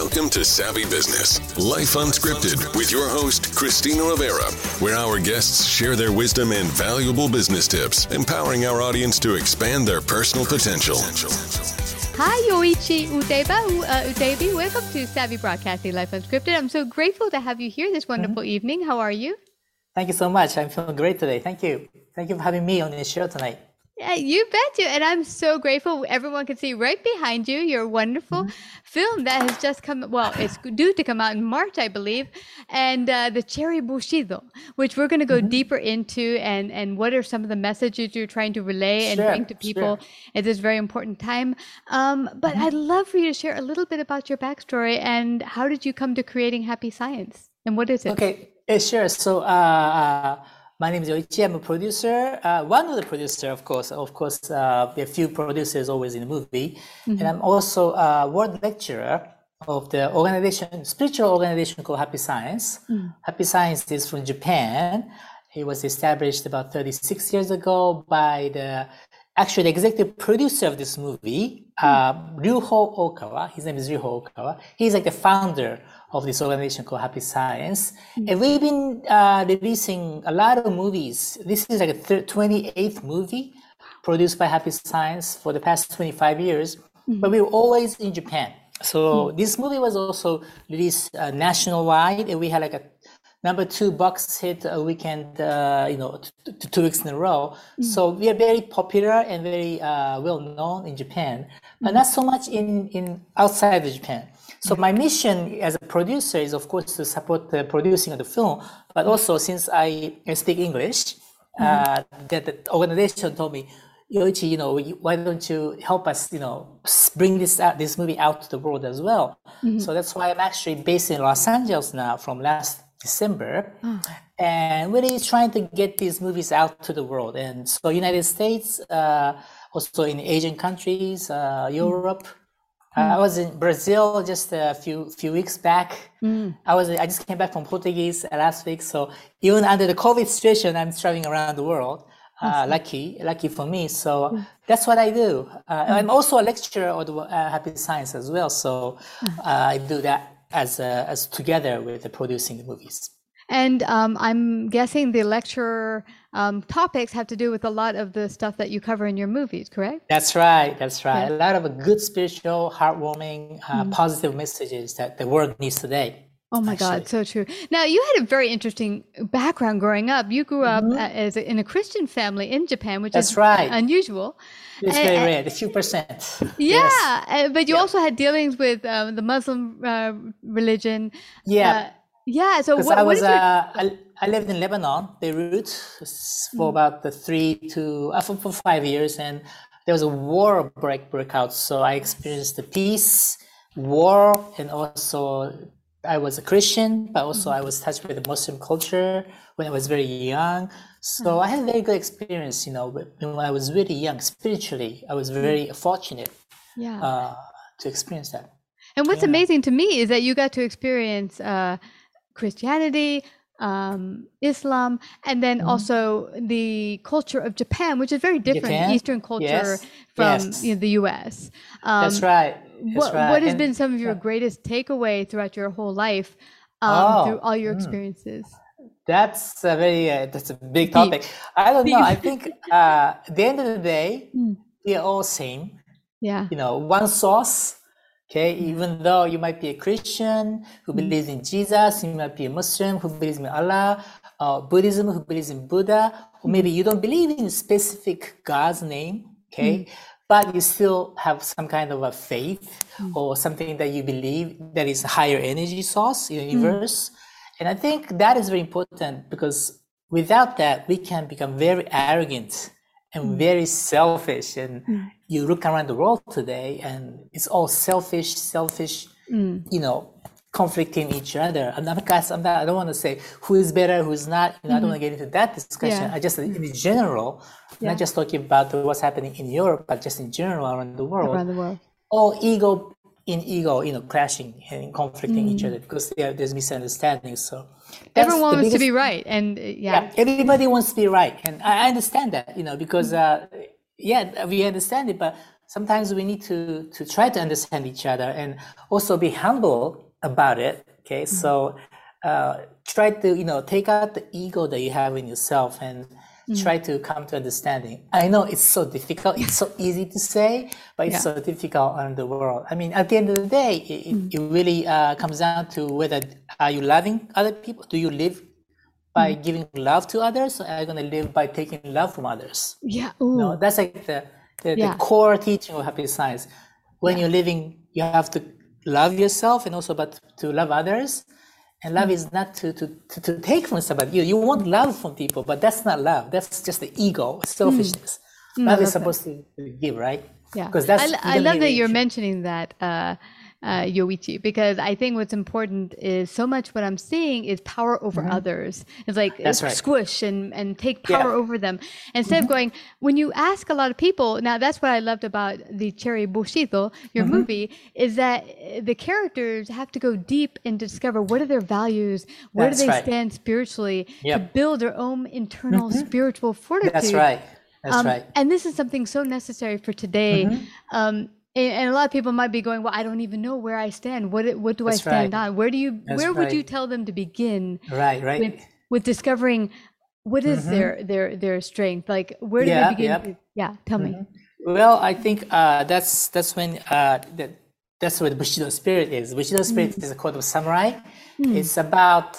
Welcome to Savvy Business, Life Unscripted, with your host, Christina Rivera, where our guests share their wisdom and valuable business tips, empowering our audience to expand their personal potential. Hi, Yoichi Uteba. Welcome to Savvy Broadcasting, Life Unscripted. I'm so grateful to have you here this wonderful evening. How are you? Thank you so much. I'm feeling great today. Thank you. Thank you for having me on this show tonight. Yeah, you bet you. And I'm so grateful. Everyone can see right behind you your wonderful film that has just come. Well, it's due to come out in March, I believe. And the Cherry Bushido, which we're going to go deeper into. And what are some of the messages you're trying to relay and bring to people at this very important time? But I'd love for you to share a little bit about your backstory and how did you come to creating Happy Science? And what is it? Okay, sure. So, my name is Yoichi. I'm a producer, one of the producers, of course, there are few producers always in the movie. And I'm also a world lecturer of the organization, spiritual organization called Happy Science. Happy Science is from Japan. It was established about 36 years ago by the executive producer of this movie, Ryuho Okawa. His name is Ryuho Okawa. He's like the founder of this organization called Happy Science. And we've been releasing a lot of movies. This is like a 28th movie produced by Happy Science for the past 25 years, but we were always in Japan. So this movie was also released nationwide, and we had like a number 2 box hit a weekend, 2 weeks in a row. So we are very popular and very well known in Japan, but not so much in outside of Japan. So my mission as a producer is, of course, to support the producing of the film, but also since I speak English, the organization told me, Yoichi, why don't you help us, bring this movie out to the world as well. So that's why I'm actually based in Los Angeles now from last December, and really trying to get these movies out to the world. And so United States, also in Asian countries, Europe. I was in Brazil just a few weeks back. I just came back from Portuguese last week. So even under the COVID situation, I'm traveling around the world. Lucky for me. So that's what I do. I'm also a lecturer of the Happy Science as well. So I do that as together with the producing the movies. And I'm guessing the lecture topics have to do with a lot of the stuff that you cover in your movies, correct? That's right. Yeah. A lot of good spiritual, heartwarming, positive messages that the world needs today. Oh my God, so true. Now, you had a very interesting background growing up. You grew up in a Christian family in Japan, which is unusual. It's very rare, a few %. Yeah, but you also had dealings with the Muslim religion. Yeah. So I lived in Lebanon, Beirut, for about 5 years, and there was a war break out. So I experienced the peace, war, and also I was a Christian, but also I was touched with the Muslim culture when I was very young. So I had a very good experience, you know, when I was really young, spiritually, I was very fortunate to experience that. And what's amazing to me is that you got to experience Christianity, Islam, and then also the culture of Japan, which is very different Eastern culture from you know, the US. That's right. What has been some of your greatest takeaway throughout your whole life through all your experiences? That's a very that's a big topic. I don't know. I think at the end of the day, they're all same. Yeah. You know, one source. Okay, even though you might be a Christian who believes in Jesus, you might be a Muslim who believes in Allah, Buddhism who believes in Buddha, or maybe you don't believe in specific God's name, okay, but you still have some kind of a faith or something that you believe that is a higher energy source, universe. And I think that is very important, because without that, we can become very arrogant and very selfish, and you look around the world today and it's all selfish you know, conflicting each other. I don't want to say who is better, who's not, you know, I don't want to get into that discussion. I just in general, not just talking about what's happening in Europe, but just in general around the world, all ego in ego, you know, crashing and conflicting each other, because there's misunderstandings. So everyone wants to be right, and everybody wants to be right, and I understand that, you know, because we understand it, but sometimes we need to try to understand each other and also be humble about it. Okay, so try to, you know, take out the ego that you have in yourself and try to come to understanding. I know it's so difficult. It's so easy to say, but it's so difficult around the world. I mean, at the end of the day, it really comes down to whether are you loving other people? Do you live by giving love to others, or are you going to live by taking love from others? Yeah. No, that's like the core teaching of Happy Science. When you're living, you have to love yourself and also but to love others. And love is not to take from somebody. You want love from people, but that's not love. That's just the ego, selfishness. Love is supposed to give, right? Yeah. Because that's I love that you're mentioning that, Yoichi, because I think what's important is so much what I'm seeing is power over others. It's like squish and take power over them. Instead of going, when you ask a lot of people, now that's what I loved about the Cherry Bushido, your movie, is that the characters have to go deep and discover what are their values, where do they stand spiritually, to build their own internal spiritual fortitude. That's right. That's right. And this is something so necessary for today. And a lot of people might be going, well, I don't even know where I stand. What do I stand on? Where would you tell them to begin? Right. With discovering what is their strength? Like, where do they begin? Tell me. Well, I think that's when that's what Bushido spirit is. Bushido spirit is a code of samurai. It's about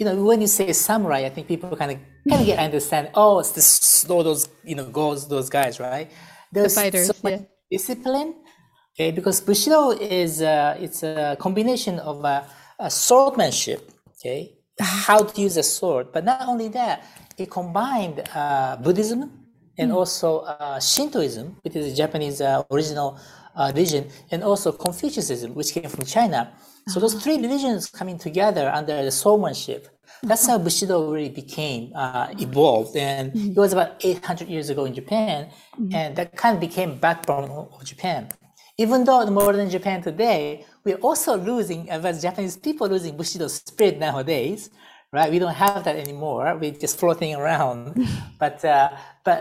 you know, when you say samurai, I think people kind of get understand. Oh, it's those those guys, right? The fighters. Discipline, okay, because Bushido is it's a combination of a swordmanship, okay, how to use a sword, but not only that, it combined Buddhism and also Shintoism, which is a Japanese original religion, and also Confucianism, which came from China. So those three religions coming together under the swordmanship. That's how Bushido really became evolved, and it was about 800 years ago in Japan, and that kind of became backbone of Japan. Even though in modern Japan today, we're also losing, as Japanese people, losing Bushido spirit nowadays, right? We don't have that anymore. We're just floating around. But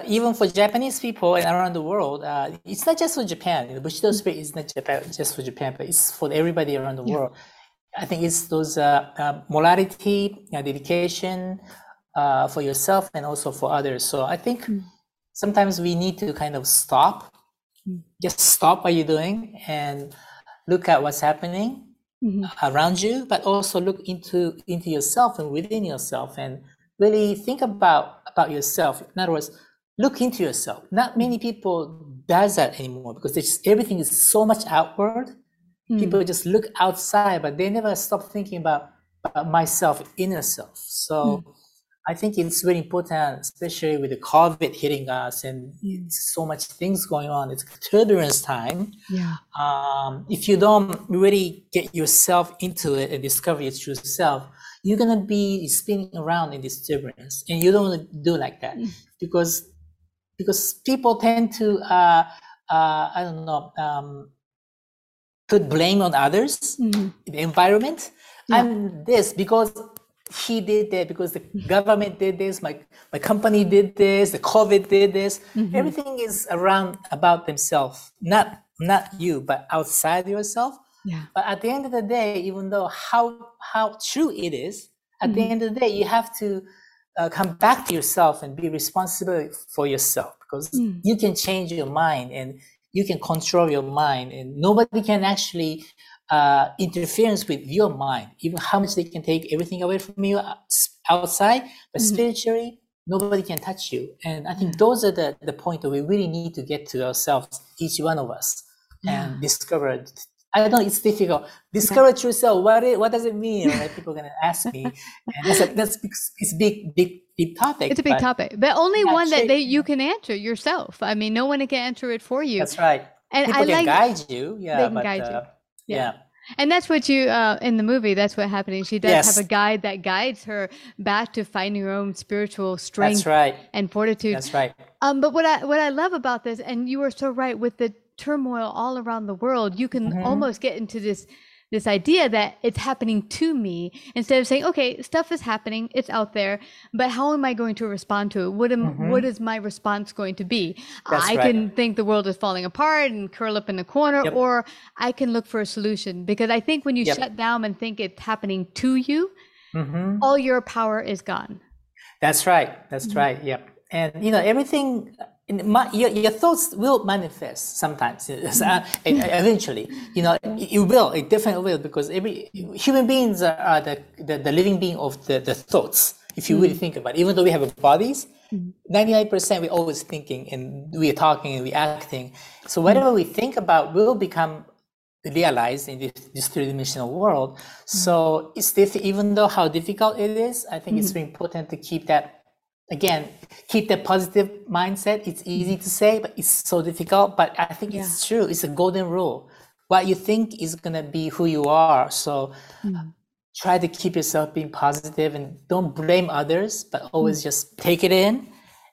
even for Japanese people and around the world, it's not just for Japan. The Bushido spirit is not just for Japan, but it's for everybody around the world. I think it's those morality, dedication for yourself and also for others. So I think sometimes we need to kind of stop, just stop what you're doing and look at what's happening around you, but also look into yourself and within yourself, and really think about yourself. In other words, look into yourself. Not many people does that anymore, because everything is so much outward. People just look outside, but they never stop thinking about myself, inner self. So I think it's very important, especially with the COVID hitting us and so much things going on. It's a turbulence time. If you don't really get yourself into it and discover your true self, you're going to be spinning around in disturbance, and you don't want to do like that because people tend to, I don't know, put blame on others, the environment. I'm this because he did that, because the government did this, my company did this, the COVID did this. Everything is around about themselves, not you, but outside yourself. Yeah. But at the end of the day, even though how true it is, at the end of the day, you have to come back to yourself and be responsible for yourself, because you can change your mind and you can control your mind, and nobody can actually interference with your mind, even how much they can take everything away from you outside, but spiritually, nobody can touch you. And I think those are the point that we really need to get to ourselves, each one of us, and discover. I know it's difficult. Discover true self. What does it mean? Right? People are going to ask me. And it's big topic. It's a big topic, but only one that you can answer yourself. I mean, no one can answer it for you. That's right. And people can guide you. Yeah, they can guide you. Yeah. And that's what you, in the movie, that's what happened. She does have a guide that guides her back to finding her own spiritual strength and fortitude. That's right. But what I love about this, and you are so right, with the turmoil all around the world, you can almost get into this idea that it's happening to me, instead of saying, okay, stuff is happening, it's out there, but how am I going to respond to it? What is my response going to be? That's I can think the world is falling apart and curl up in the corner, or I can look for a solution, because I think when you shut down and think it's happening to you, all your power is gone. That's right. That's right. Yep. And everything. Your thoughts will manifest sometimes, eventually. It will. It definitely will, because every human beings are the living being of the thoughts. If you really think about it, even though we have bodies, 99% we're always thinking, and we're talking and we're acting. So whatever we think about will become realized in this three-dimensional world. So it's even though how difficult it is, I think it's very important to keep that. Again, keep the positive mindset. It's easy to say, but it's so difficult. But I think it's true. It's a golden rule. What you think is going to be who you are. So try to keep yourself being positive, and don't blame others, but always just take it in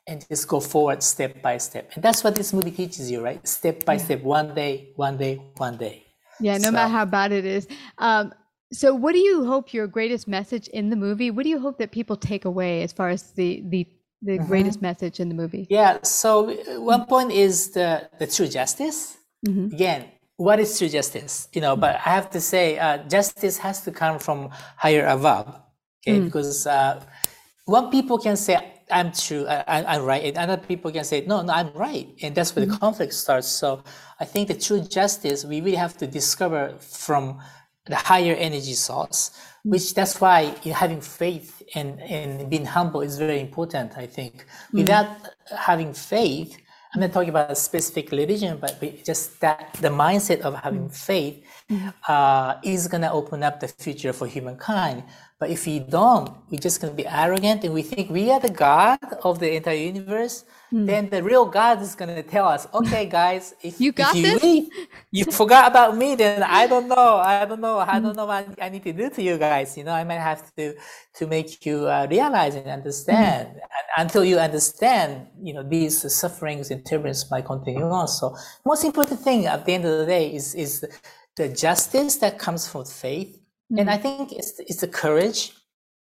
and just go forward step by step. And that's what this movie teaches you, right? Step by step, one day, one day, one day. Yeah, no matter how bad it is. So what do you hope your greatest message in the movie? What do you hope that people take away as far as the greatest message in the movie? Yeah, so one point is the true justice. Again, what is true justice? But I have to say, justice has to come from higher above, okay? Because one people can say, I'm true, I'm right, and other people can say, no, I'm right. And that's where the conflict starts. So I think the true justice, we really have to discover from the higher energy source, which that's why having faith and being humble is very important, I think. Without having faith, I'm not talking about a specific religion, but just that the mindset of having faith is going to open up the future for humankind. But if we don't, we're just going to be arrogant and we think we are the God of the entire universe. Then the real God is going to tell us, okay, guys, if you forgot about me, then I don't know what I need to do to you guys. I might have to make you realize and understand. And until you understand, these sufferings and turbulence might continue on. So most important thing at the end of the day is the justice that comes from faith. And I think it's the courage,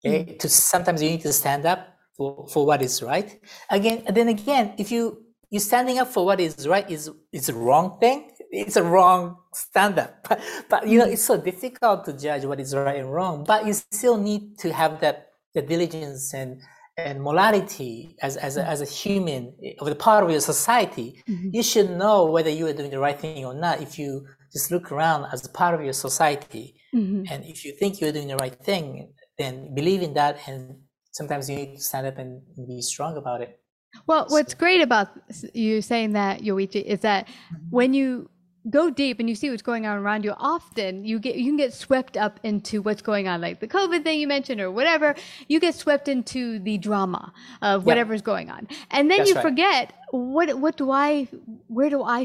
okay, to sometimes you need to stand up for what is right. Then again, if you're standing up for what is right is the wrong thing, it's a wrong stand up. But it's so difficult to judge what is right and wrong. But you still need to have that the diligence and morality as a human of the part of your society. You should know whether you are doing the right thing or not if you just look around as a part of your society. And if you think you're doing the right thing, then believe in that. And sometimes you need to stand up and be strong about it. Well, what's great about you saying that, Yoichi, is that when you go deep and you see what's going on around you, often you can get swept up into what's going on, like the COVID thing you mentioned or whatever. You get swept into the drama of whatever's going on, and then you forget where do I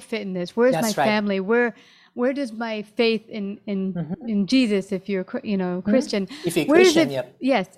fit in this? Where's my family? Where where does my faith in Jesus, if you're Christian, if you're Christian,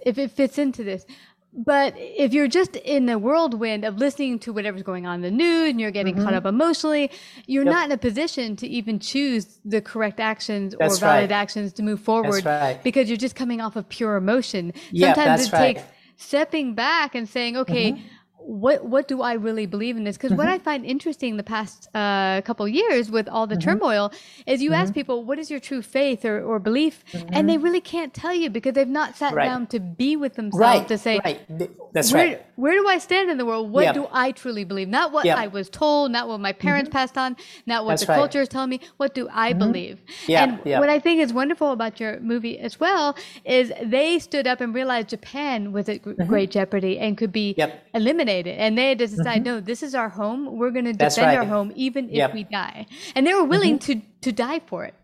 if it fits into this. But if you're just in the whirlwind of listening to whatever's going on in the news and you're getting caught up emotionally, you're not in a position to even choose the correct actions or valid actions to move forward because you're just coming off of pure emotion. Sometimes it takes stepping back and saying, okay, what do I really believe in this? Because what I find interesting the past couple of years with all the turmoil is you ask people, what is your true faith or belief? And they really can't tell you because they've not sat down to be with themselves to say, where do I stand in the world? What do I truly believe? Not what I was told, not what my parents passed on, not what the culture is telling me. What do I believe? What I think is wonderful about your movie as well is they stood up and realized Japan was at great jeopardy and could be eliminated. And they had to decide, no, this is our home. We're going to defend our home, even if we die. And they were willing to die for it.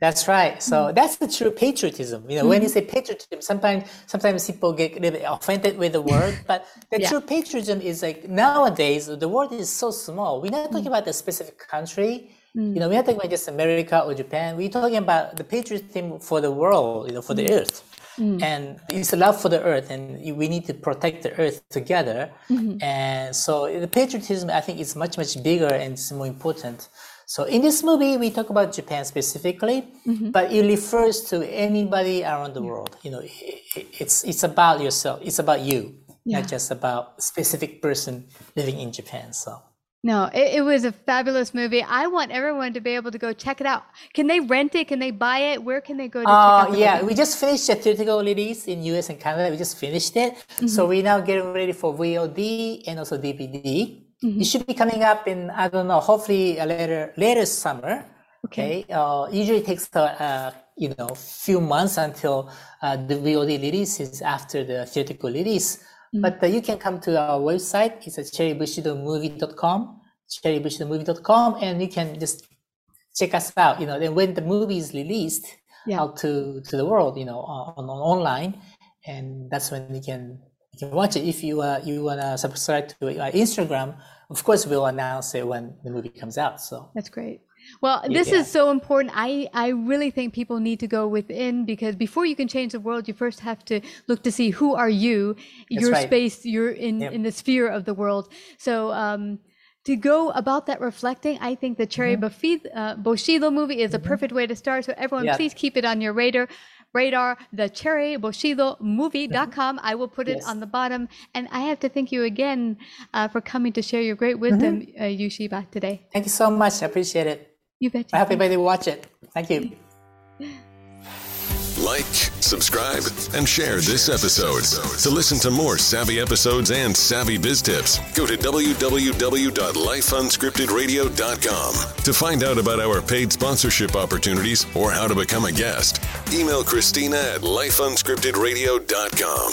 That's right. So that's the true patriotism. You know, when you say patriotism, sometimes people get a little bit offended with the word, but the true patriotism is like nowadays the world is so small. We're not talking about a specific country. You know, we're not talking about just America or Japan. We're talking about the patriotism for the world. You know, for the earth. And it's a love for the earth, and we need to protect the earth together. And so the patriotism, I think, is much, much bigger and it's more important. So in this movie, we talk about Japan specifically, but it refers to anybody around the world. You know, it's about yourself. It's about you, not just about a specific person living in Japan. So. No, it was a fabulous movie. I want everyone to be able to go check it out. Can they rent it? Can they buy it? Where can they go to check out the movie? We just finished the theatrical release in US and Canada. We just finished it. So we're now getting ready for VOD and also DVD. It should be coming up in, I don't know, hopefully later summer. Okay. Usually it takes few months until the VOD release is after the theatrical release. But you can come to our website. It's at cherrybushidomovie.com, cherrybushidomovie.com, and you can just check us out. You know, then when the movie is released out to the world, you know, on online, and that's when you can watch it. If you wanna subscribe to our Instagram, of course we'll announce it when the movie comes out. So that's great. Well, this is so important. I really think people need to go within, because before you can change the world, you first have to look to see who are you, your space, you're in the sphere of the world. So to go about that reflecting, I think the Cherry Bushido movie is a perfect way to start. So everyone, please keep it on your radar, the cherrybushidomovie.com. I will put it on the bottom. And I have to thank you again for coming to share your great wisdom, Yushiba, today. Thank you so much. I appreciate it. You bet. I hope everybody watch it. Thank you. Like, subscribe, and share this episode. To listen to more Savvy episodes and Savvy Biz Tips, go to www.lifeunscriptedradio.com. To find out about our paid sponsorship opportunities or how to become a guest, email Christina at lifeunscriptedradio.com.